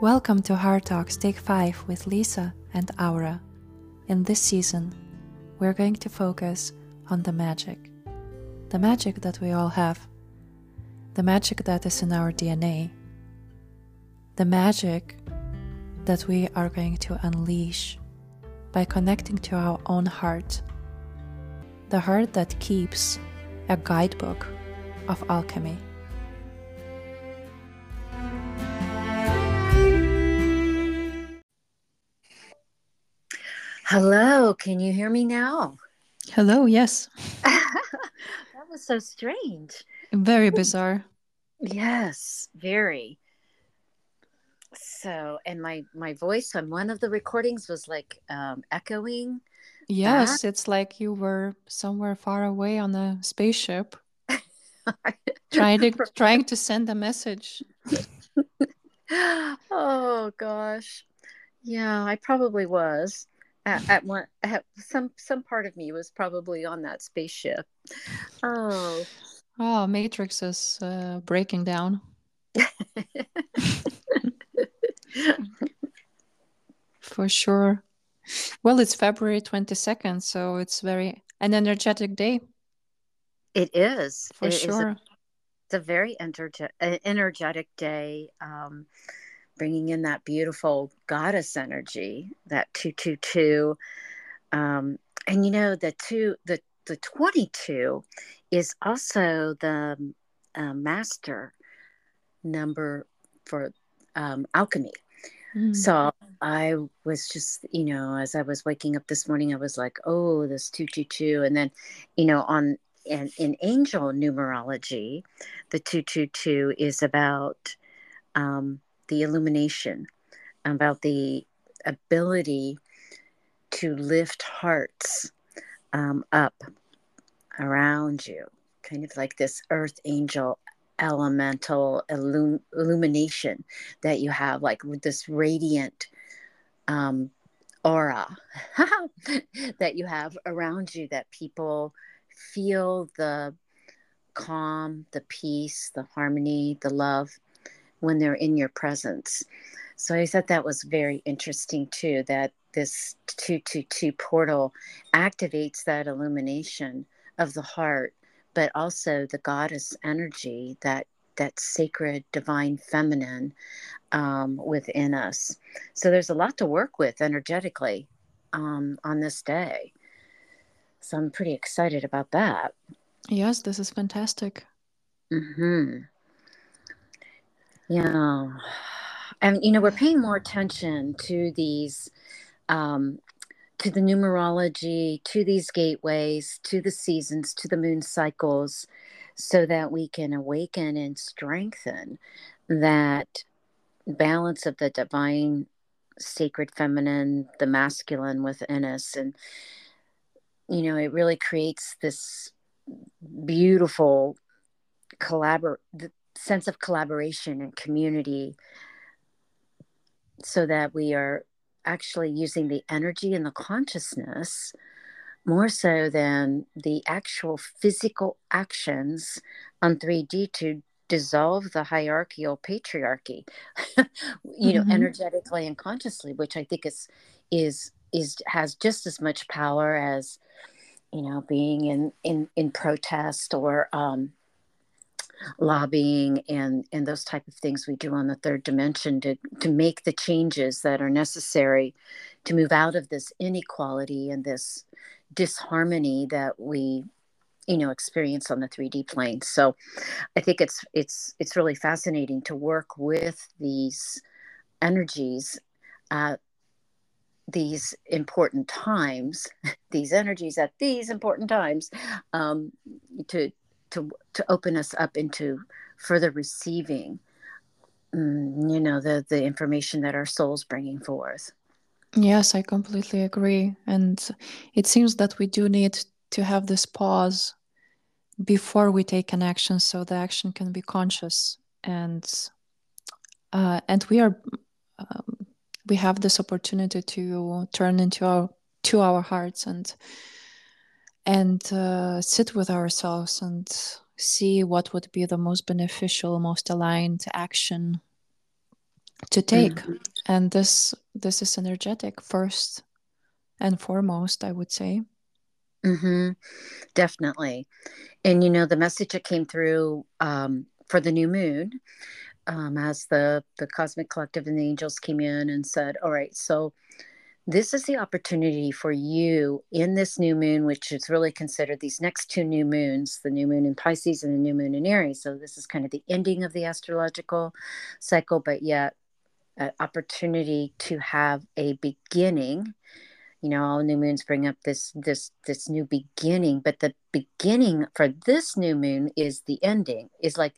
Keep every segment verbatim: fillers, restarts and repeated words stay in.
Welcome to Heart Talks Take five with Lisa and Aura. In this season, we're going to focus on the magic. The magic that we all have. The magic that is in our D N A. The magic that we are going to unleash by connecting to our own heart. The heart that keeps a guidebook of alchemy. Hello, can you hear me now? Hello, yes. That was so strange. Very bizarre. Yes, very. So, and my, my voice on one of the recordings was like um, echoing. Yes, that. It's like you were somewhere far away on a spaceship trying to trying to send a message. Oh, gosh. Yeah, I probably was. At, at one, at some some part of me was probably on that spaceship. Oh, oh, Matrix is uh, breaking down. For sure. Well, it's February twenty-second, so it's very an energetic day. It is for it sure. Is a, it's a very energe- energetic day. Um, bringing in that beautiful goddess energy, that two two two. Um, and you know, the two, the, the twenty-two is also the uh, master number for um, alchemy. Mm. So I was just, you know, as I was waking up this morning, I was like, oh, this two two two. And then, you know, on in, in angel numerology, the two two two is about, um, the illumination, about the ability to lift hearts um, up around you, kind of like this earth angel elemental illum- illumination that you have, like with this radiant um, aura that you have around you, that people feel the calm, the peace, the harmony, the love, when they're in your presence. So I thought that was very interesting too, that this two two two portal activates that illumination of the heart, but also the goddess energy, that that sacred divine feminine um, within us. So there's a lot to work with energetically um, on this day. So I'm pretty excited about that. Yes, this is fantastic. Mm-hmm. Yeah. And, you know, we're paying more attention to these, um, to the numerology, to these gateways, to the seasons, to the moon cycles, so that we can awaken and strengthen that balance of the divine, sacred feminine, the masculine within us. And, you know, it really creates this beautiful collabor- sense of collaboration and community, so that we are actually using the energy and the consciousness more so than the actual physical actions on three D to dissolve the hierarchical patriarchy, you mm-hmm. know, energetically and consciously, which I think is, is, is, has just as much power as, you know, being in, in, in protest or, um, lobbying and, and those type of things we do on the third dimension to, to make the changes that are necessary to move out of this inequality and this disharmony that we, you know, experience on the three D plane. So I think it's, it's, it's really fascinating to work with these energies, uh, these important times, these energies at these important times, um, to, to to open us up into further receiving, you know, the, the information that our soul's bringing forth. Yes, I completely agree. And it seems that we do need to have this pause before we take an action, so the action can be conscious. And uh, and we are um, we have this opportunity to turn into our to our hearts and And uh, sit with ourselves and see what would be the most beneficial, most aligned action to take. Mm-hmm. And this this is energetic first and foremost, I would say. Mm-hmm. Definitely. And, you know, the message that came through um, for the new moon, um, as the, the Cosmic Collective and the angels came in and said, all right, so this is the opportunity for you in this new moon, which is really considered these next two new moons, the new moon in Pisces and the new moon in Aries. So this is kind of the ending of the astrological cycle, but yet an opportunity to have a beginning. You know, all new moons bring up this, this, this new beginning, but the beginning for this new moon is the ending, is like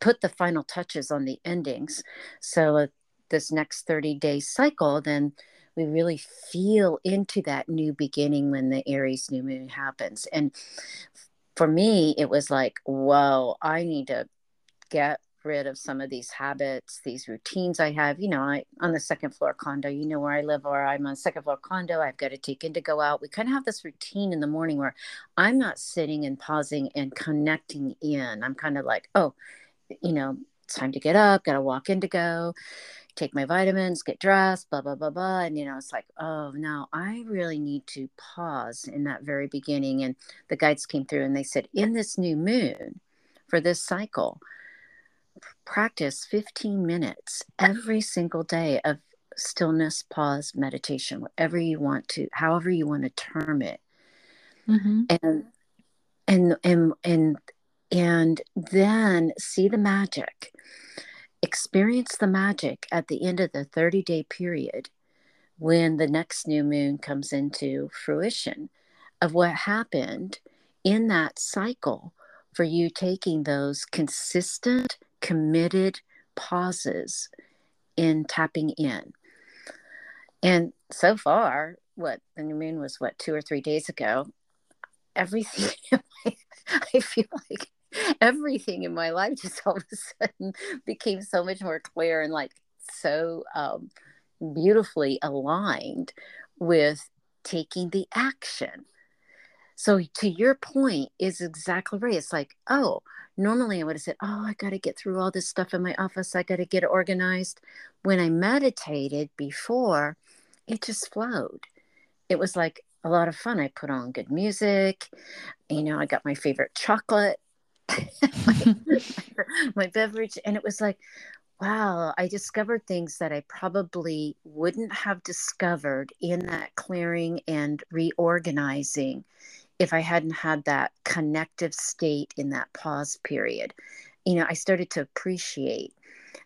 put the final touches on the endings. So uh, this next thirty day cycle, then we really feel into that new beginning when the Aries new moon happens. And for me, it was like, whoa, I need to get rid of some of these habits, these routines I have. You know, I on the second floor condo, you know where I live, or I'm on the second floor condo, I've got to take Indigo out. We kind of have this routine in the morning where I'm not sitting and pausing and connecting in. I'm kind of like, oh, you know, it's time to get up, got to walk Indigo, take my vitamins, get dressed, blah, blah, blah, blah. And, you know, it's like, oh, no, I really need to pause in that very beginning. And the guides came through and they said, in this new moon for this cycle, practice fifteen minutes every single day of stillness, pause, meditation, whatever you want to, however you want to term it. Mm-hmm. And, and, and, and, and then see the magic, experience the magic at the end of the thirty day period when the next new moon comes into fruition of what happened in that cycle for you taking those consistent, committed pauses in tapping in. And so far, what the new moon was, what, two or three days ago, everything, my, I feel like everything in my life just all of a sudden became so much more clear and like so um, beautifully aligned with taking the action. So to your point is exactly right. It's like, oh, normally I would have said, oh, I got to get through all this stuff in my office. I got to get organized. When I meditated before, it just flowed. It was like a lot of fun. I put on good music. You know, I got my favorite chocolate, my, my beverage. And it was like, wow, I discovered things that I probably wouldn't have discovered in that clearing and reorganizing if I hadn't had that connective state in that pause period. You know, I started to appreciate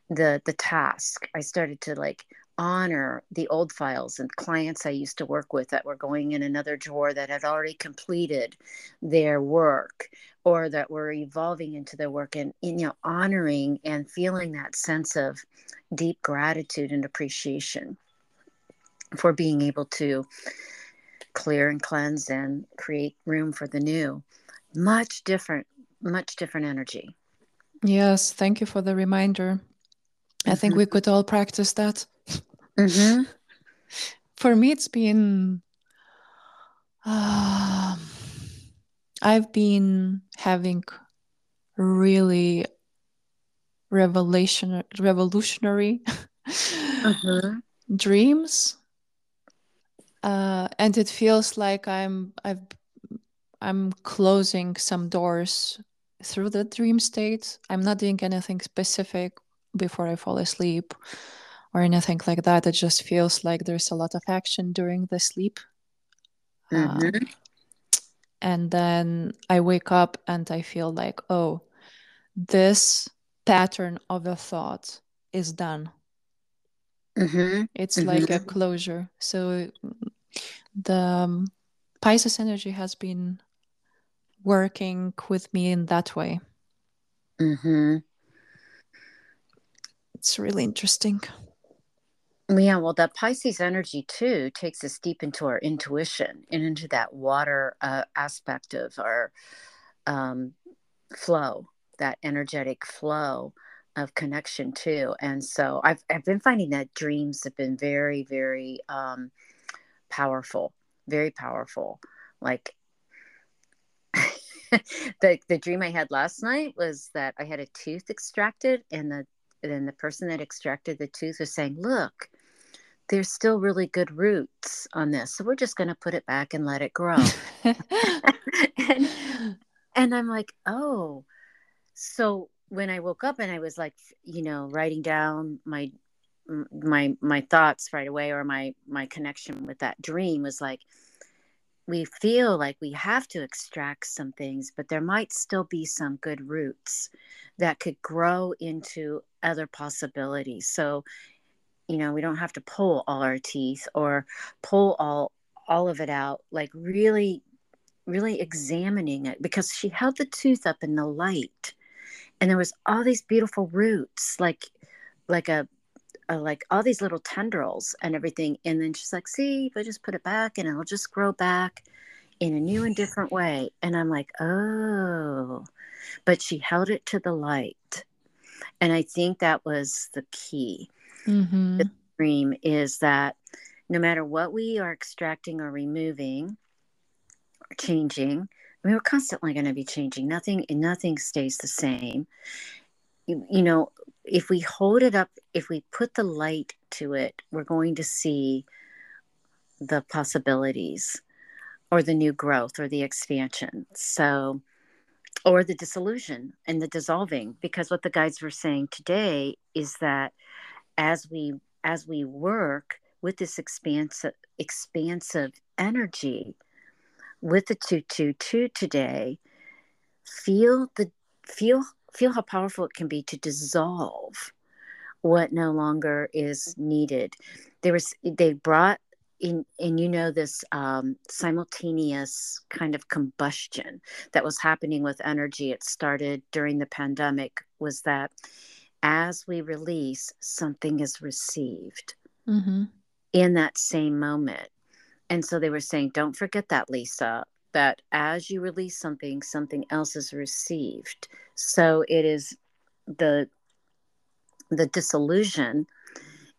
the the task. I started to like honor the old files and clients I used to work with that were going in another drawer that had already completed their work or that were evolving into their work, and, and you know, honoring and feeling that sense of deep gratitude and appreciation for being able to clear and cleanse and create room for the new. Much different, much different energy. Yes. Thank you for the reminder. Mm-hmm. I think we could all practice that. Mm-hmm. For me, it's been, uh, I've been having really revelation, revolutionary mm-hmm. dreams. Uh, and it feels like I'm I've, I'm closing some doors through the dream state. I'm not doing anything specific before I fall asleep or anything like that. It just feels like there's a lot of action during the sleep. Mm-hmm. Uh, and then I wake up and I feel like, oh, this pattern of a thought is done. Mm-hmm. It's mm-hmm. like a closure. So the um, Pisces energy has been working with me in that way. Mm-hmm. It's really interesting. Yeah, well, that Pisces energy too takes us deep into our intuition and into that water uh, aspect of our um, flow, that energetic flow of connection too. And so I've I've been finding that dreams have been very, very um, powerful, very powerful. Like the the dream I had last night was that I had a tooth extracted and the then the person that extracted the tooth was saying, look, there's still really good roots on this, so we're just going to put it back and let it grow. and, and I'm like, oh. So when I woke up and I was like, you know, writing down my my my thoughts right away, or my my connection with that dream was like, we feel like we have to extract some things, but there might still be some good roots that could grow into other possibilities. So, you know, we don't have to pull all our teeth or pull all all of it out, like really, really examining it, because she held the tooth up in the light and there was all these beautiful roots, like like a Uh, like all these little tendrils and everything. And then she's like, see, if I just put it back and it'll just grow back in a new and different way. And I'm like, oh, but she held it to the light. And I think that was the key. Mm-hmm. The dream is that no matter what we are extracting or removing or changing, I mean, we're constantly going to be changing. Nothing, nothing stays the same. You, you know, if we hold it up, if we put the light to it, we're going to see the possibilities or the new growth or the expansion. So, or the dissolution and the dissolving, because what the guides were saying today is that as we, as we work with this expansive, expansive energy with the two two two today, feel the, feel Feel how powerful it can be to dissolve what no longer is needed. There was, they brought in, and you know, this um, simultaneous kind of combustion that was happening with energy. It started during the pandemic, was that as we release, something is received mm-hmm. in that same moment. And so they were saying, don't forget that, Lisa, that as you release something, something else is received. So it is the, the dissolution,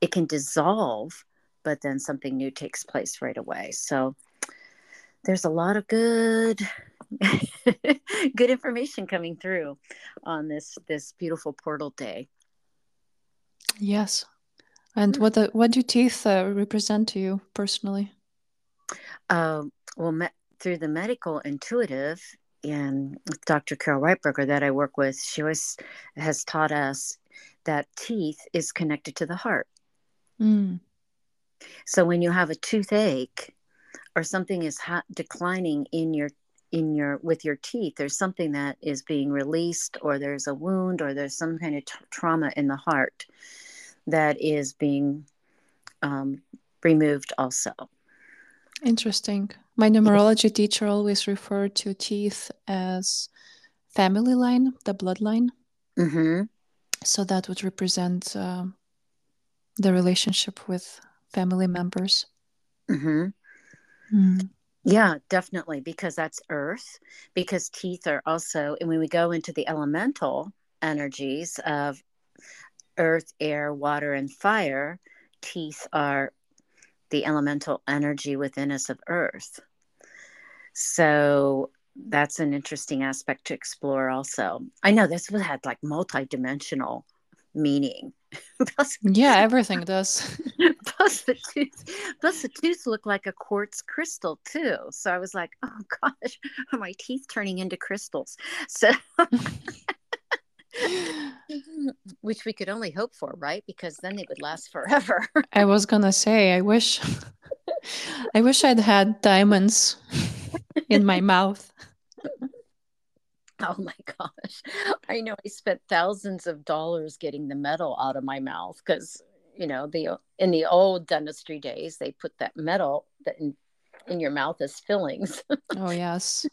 it can dissolve, but then something new takes place right away. So there's a lot of good, good information coming through on this, this beautiful portal day. Yes. And what, the, what do teeth uh, represent to you personally? Um, well, me- through the medical intuitive and Doctor Carol Whiteberger that I work with, she always has taught us that teeth is connected to the heart. Mm. So when you have a toothache or something is ha- declining in your, in your, with your teeth, there's something that is being released, or there's a wound, or there's some kind of t- trauma in the heart that is being um, removed also. Interesting. My numerology teacher always referred to teeth as family line, the bloodline. Mm-hmm. So that would represent uh, the relationship with family members. Mm-hmm. Mm. Yeah, definitely, because that's earth, because teeth are also, and when we go into the elemental energies of earth, air, water, and fire, teeth are the elemental energy within us of earth. So that's an interesting aspect to explore also. I know this had like multi-dimensional meaning. plus, yeah, everything does. plus the tooth, plus the tooth looked like a quartz crystal too. So I was like, oh gosh, are my teeth turning into crystals? So which we could only hope for, right? Because then they would last forever. I was gonna say, I wish I wish I'd had diamonds in my mouth. Oh my gosh. I know, I spent thousands of dollars getting the metal out of my mouth, because you know, the in the old dentistry days they put that metal that in, in your mouth as fillings. Oh yes.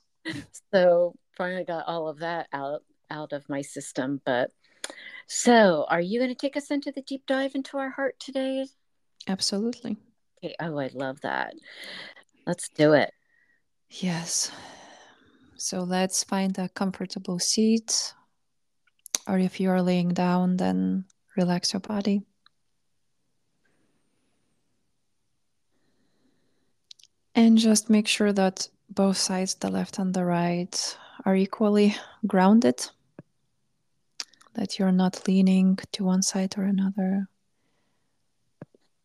So finally got all of that out out of my system. But so are you going to take us into the deep dive into our heart today? Absolutely. Okay. Oh, I love that. Let's do it. Yes. So let's find a comfortable seat, or if you're laying down, then relax your body. And just make sure that both sides, the left and the right, are equally grounded. that you're not leaning to one side or another,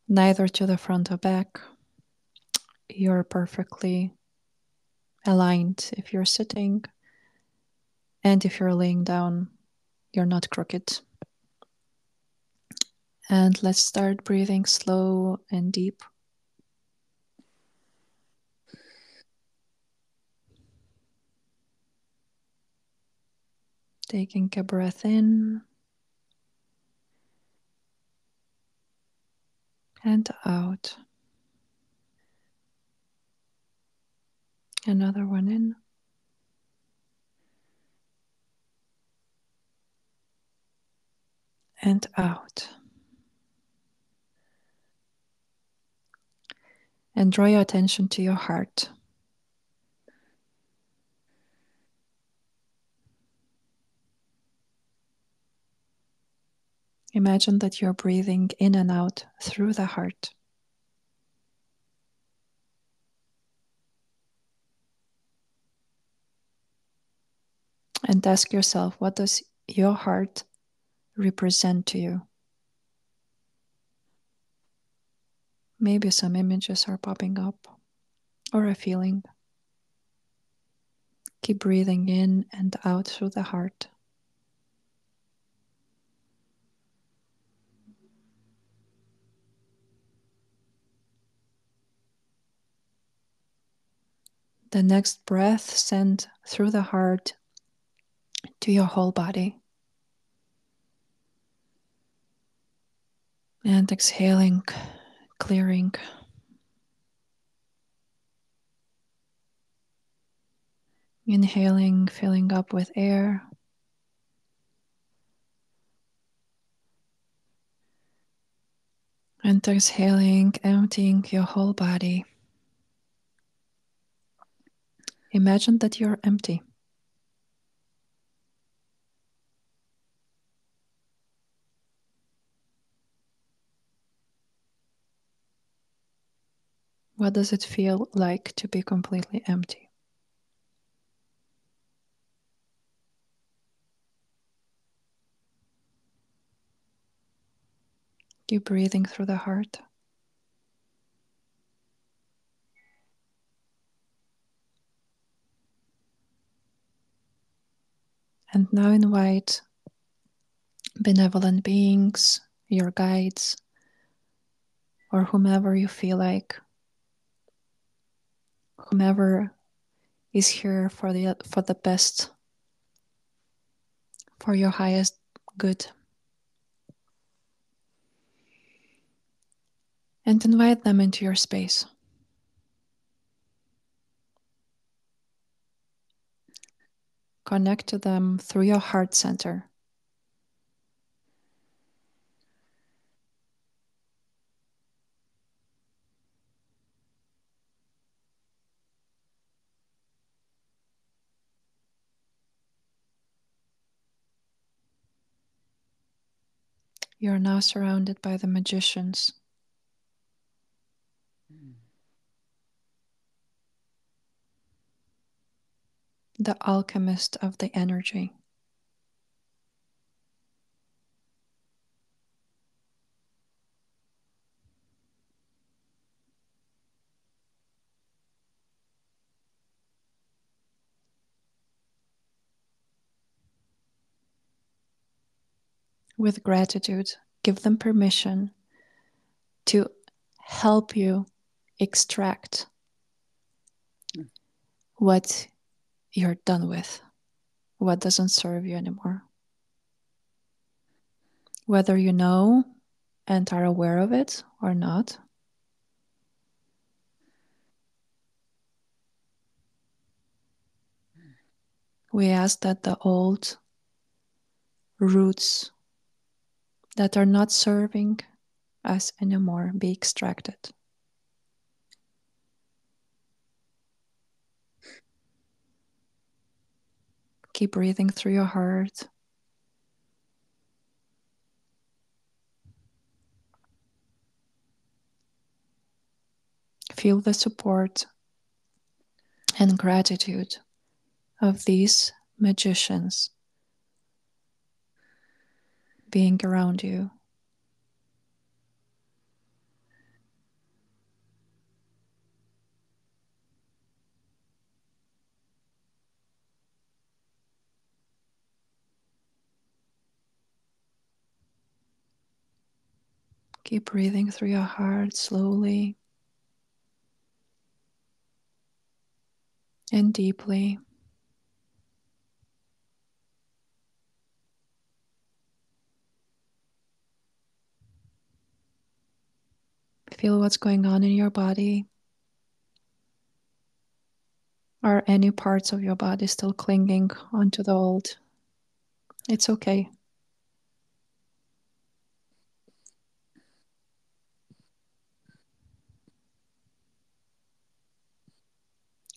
neither to the front or back. You're perfectly aligned if you're sitting, and if you're laying down, you're not crooked. And let's start breathing slow and deep. Taking a breath in and out. Another one in. And out. And draw your attention to your heart. Imagine that you're breathing in and out through the heart. And ask yourself, what does your heart represent to you? Maybe some images are popping up, or a feeling. Keep breathing in and out through the heart. The next breath, send through the heart to your whole body. And exhaling, clearing. Inhaling, filling up with air. And exhaling, emptying your whole body. Imagine that you're empty. What does it feel like to be completely empty? Keep breathing through the heart. And now invite benevolent beings, your guides, or whomever you feel like, whomever is here for the for the best, for your highest good. And invite them into your space. Connect to them through your heart center. You are now surrounded by the magicians. The alchemist of the energy. With gratitude, give them permission to help you extract what you're done with, what doesn't serve you anymore. Whether you know and are aware of it or not, we ask that the old roots that are not serving us anymore be extracted. Keep breathing through your heart. Feel the support and gratitude of these magicians being around you. Keep breathing through your heart slowly and deeply. Feel what's going on in your body. Are any parts of your body still clinging onto the old? It's okay.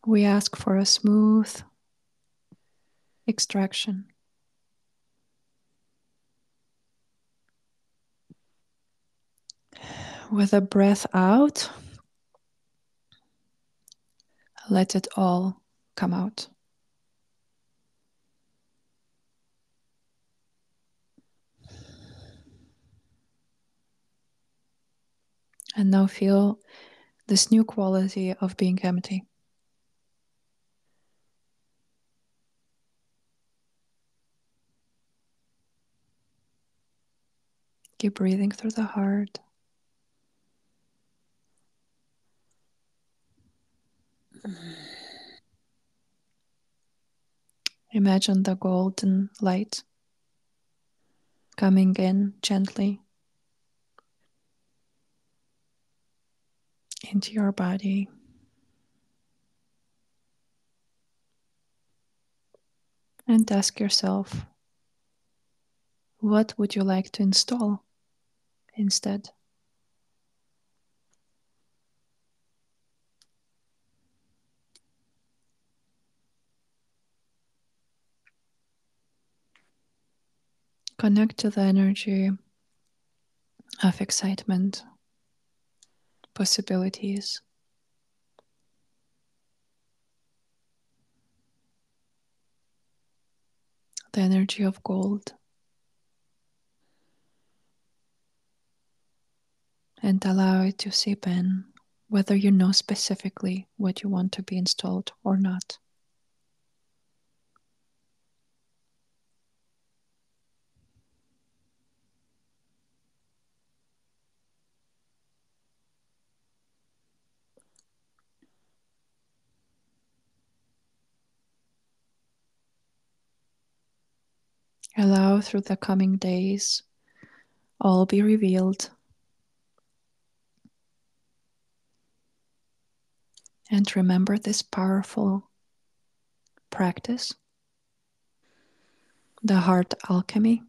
We ask for a smooth extraction. With a breath out, let it all come out. And now feel this new quality of being empty. Keep breathing through the heart. Imagine the golden light coming in gently into your body. And ask yourself, what would you like to install instead? Connect to the energy of excitement, possibilities. The energy of gold. And allow it to seep in, whether you know specifically what you want to be installed or not. Allow through the coming days, all be revealed. And remember this powerful practice, the heart alchemy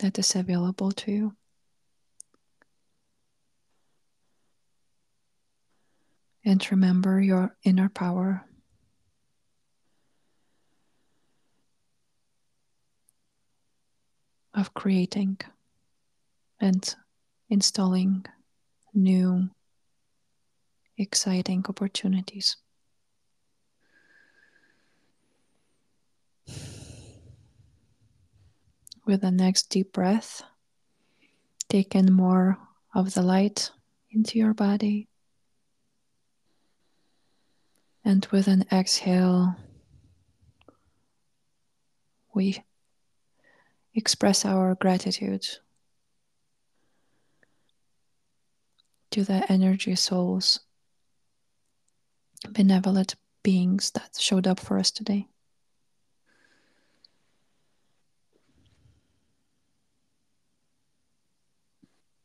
that is available to you. And remember your inner power. Of creating and installing new exciting opportunities. With the next deep breath, take in more of the light into your body. And with an exhale, we express our gratitude to the energy souls, benevolent beings that showed up for us today.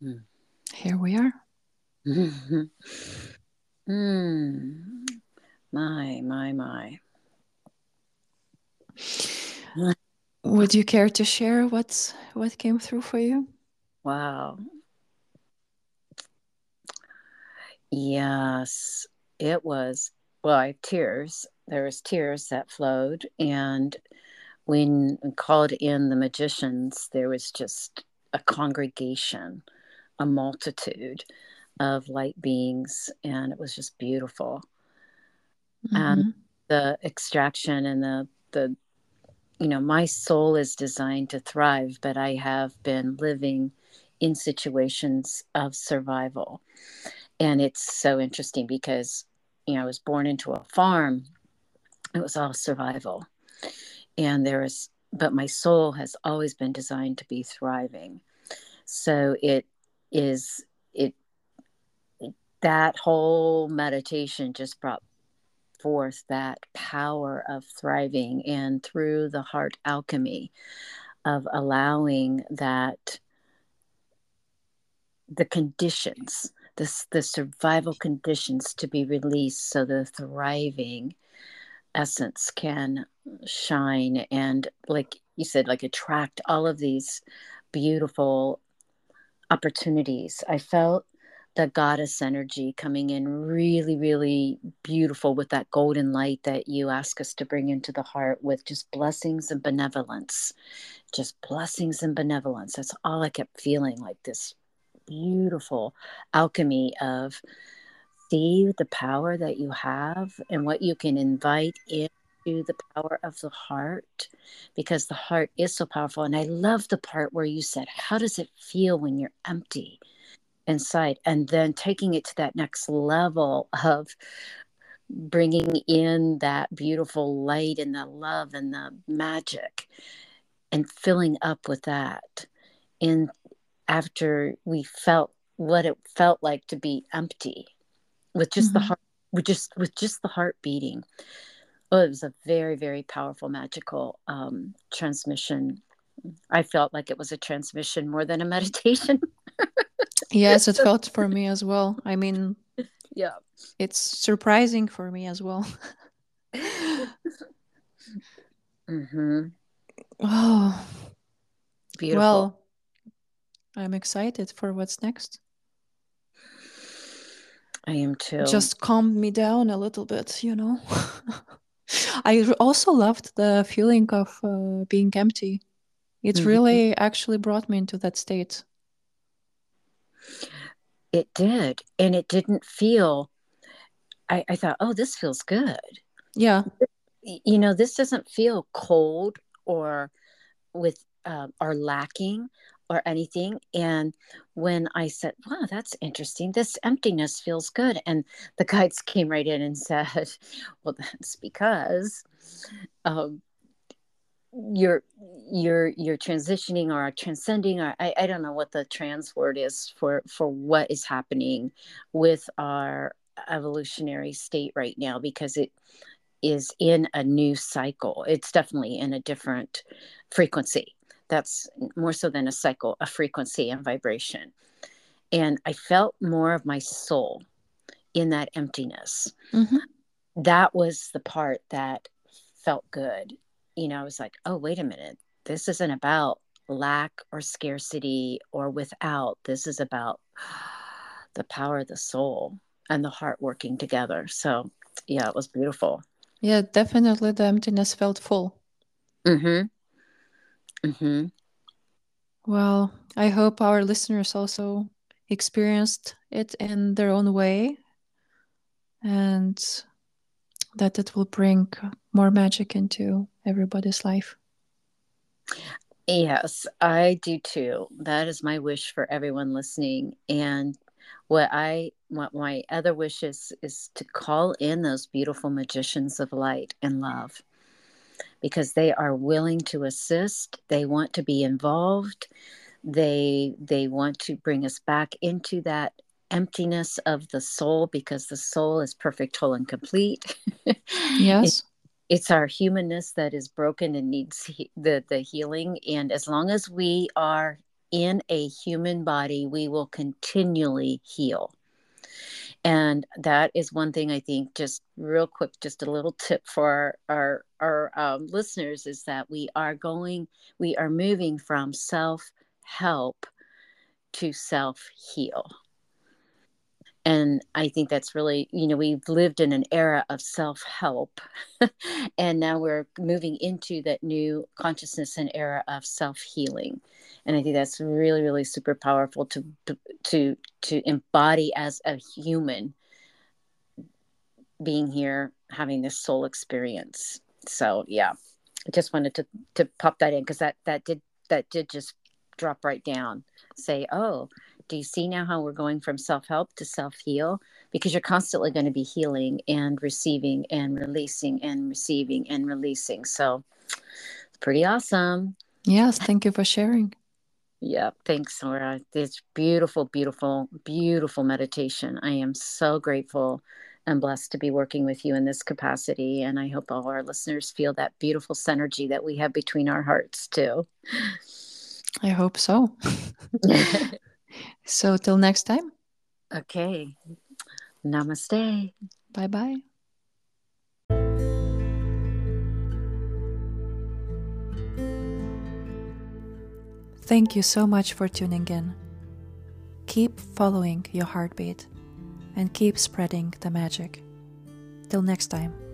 Mm. Here we are. mm. My, my, my. Would you care to share what's what came through for you? Wow. Yes, it was. Well, I have tears. There was tears that flowed, and when we called in the magicians, there was just a congregation, a multitude of light beings, and it was just beautiful. Mm-hmm. And the extraction and the the you know, my soul is designed to thrive, but I have been living in situations of survival. And it's so interesting because, you know, I was born into a farm. It was all survival. And there is, but my soul has always been designed to be thriving. So it is, it, that whole meditation just brought forth that power of thriving, and through the heart alchemy of allowing that the conditions, this the survival conditions to be released so the thriving essence can shine and, like you said, like attract all of these beautiful opportunities. I felt the goddess energy coming in really, really beautiful with that golden light that you ask us to bring into the heart, with just blessings and benevolence, just blessings and benevolence. That's all I kept feeling, like this beautiful alchemy of see the power that you have and what you can invite into the power of the heart, because the heart is so powerful. And I love the part where you said, how does it feel when you're empty inside? And then taking it to that next level of bringing in that beautiful light and the love and the magic and filling up with that. And after we felt what it felt like to be empty with just mm-hmm. the heart, with just, with just the heart beating. Well, it was a very, very powerful, magical um, transmission. I felt like it was a transmission more than a meditation. Yes, it felt for me as well. I mean, yeah, it's surprising for me as well. mm-hmm. Oh, beautiful. Well, I'm excited for what's next. I am too. Just calmed me down a little bit, you know. I also loved the feeling of uh, being empty. It mm-hmm. really actually brought me into that state. It did. And it didn't feel, I, I thought, oh, this feels good. Yeah. You know, this doesn't feel cold or with uh, or lacking or anything. And when I said, wow, that's interesting, this emptiness feels good. And the guides came right in and said, well, that's because um, you're you're you're transitioning or transcending, or I, I don't know what the trans word is for for what is happening with our evolutionary state right now, because it is in a new cycle. It's definitely in a different frequency. That's more so than a cycle, a frequency and vibration. And I felt more of my soul in that emptiness. Mm-hmm. That was the part that felt good. You know, I was like, oh, wait a minute. This isn't about lack or scarcity or without. This is about the power of the soul and the heart working together. So, yeah, it was beautiful. Yeah, definitely the emptiness felt full. Mm-hmm. Mm-hmm. Well, I hope our listeners also experienced it in their own way, and that it will bring more magic into everybody's life. Yes, I do too. That is my wish for everyone listening. And what I what my other wish is, is to call in those beautiful magicians of light and love, because they are willing to assist. They want to be involved. They they want to bring us back into that emptiness of the soul, because the soul is perfect, whole, and complete. Yes. It, It's our humanness that is broken and needs he- the, the healing. And as long as we are in a human body, we will continually heal. And that is one thing I think, just real quick, just a little tip for our, our, our um, listeners, is that we are going, we are moving from self-help to self-heal. And I think that's really, you know, we've lived in an era of self-help and now we're moving into that new consciousness and era of self-healing. And I think that's really, really super powerful to, to, to embody as a human being here, having this soul experience. So, yeah, I just wanted to, to pop that in because that, that did that did just drop right down. Say, oh, do you see now how we're going from self-help to self-heal? Because you're constantly going to be healing and receiving and releasing and receiving and releasing. So it's pretty awesome. Yes. Thank you for sharing. Yeah. Thanks, Laura. It's beautiful, beautiful, beautiful meditation. I am so grateful and blessed to be working with you in this capacity. And I hope all our listeners feel that beautiful synergy that we have between our hearts too. I hope so. So till next time. Okay. Namaste. Bye-bye. Thank you so much for tuning in. Keep following your heartbeat and keep spreading the magic. Till next time.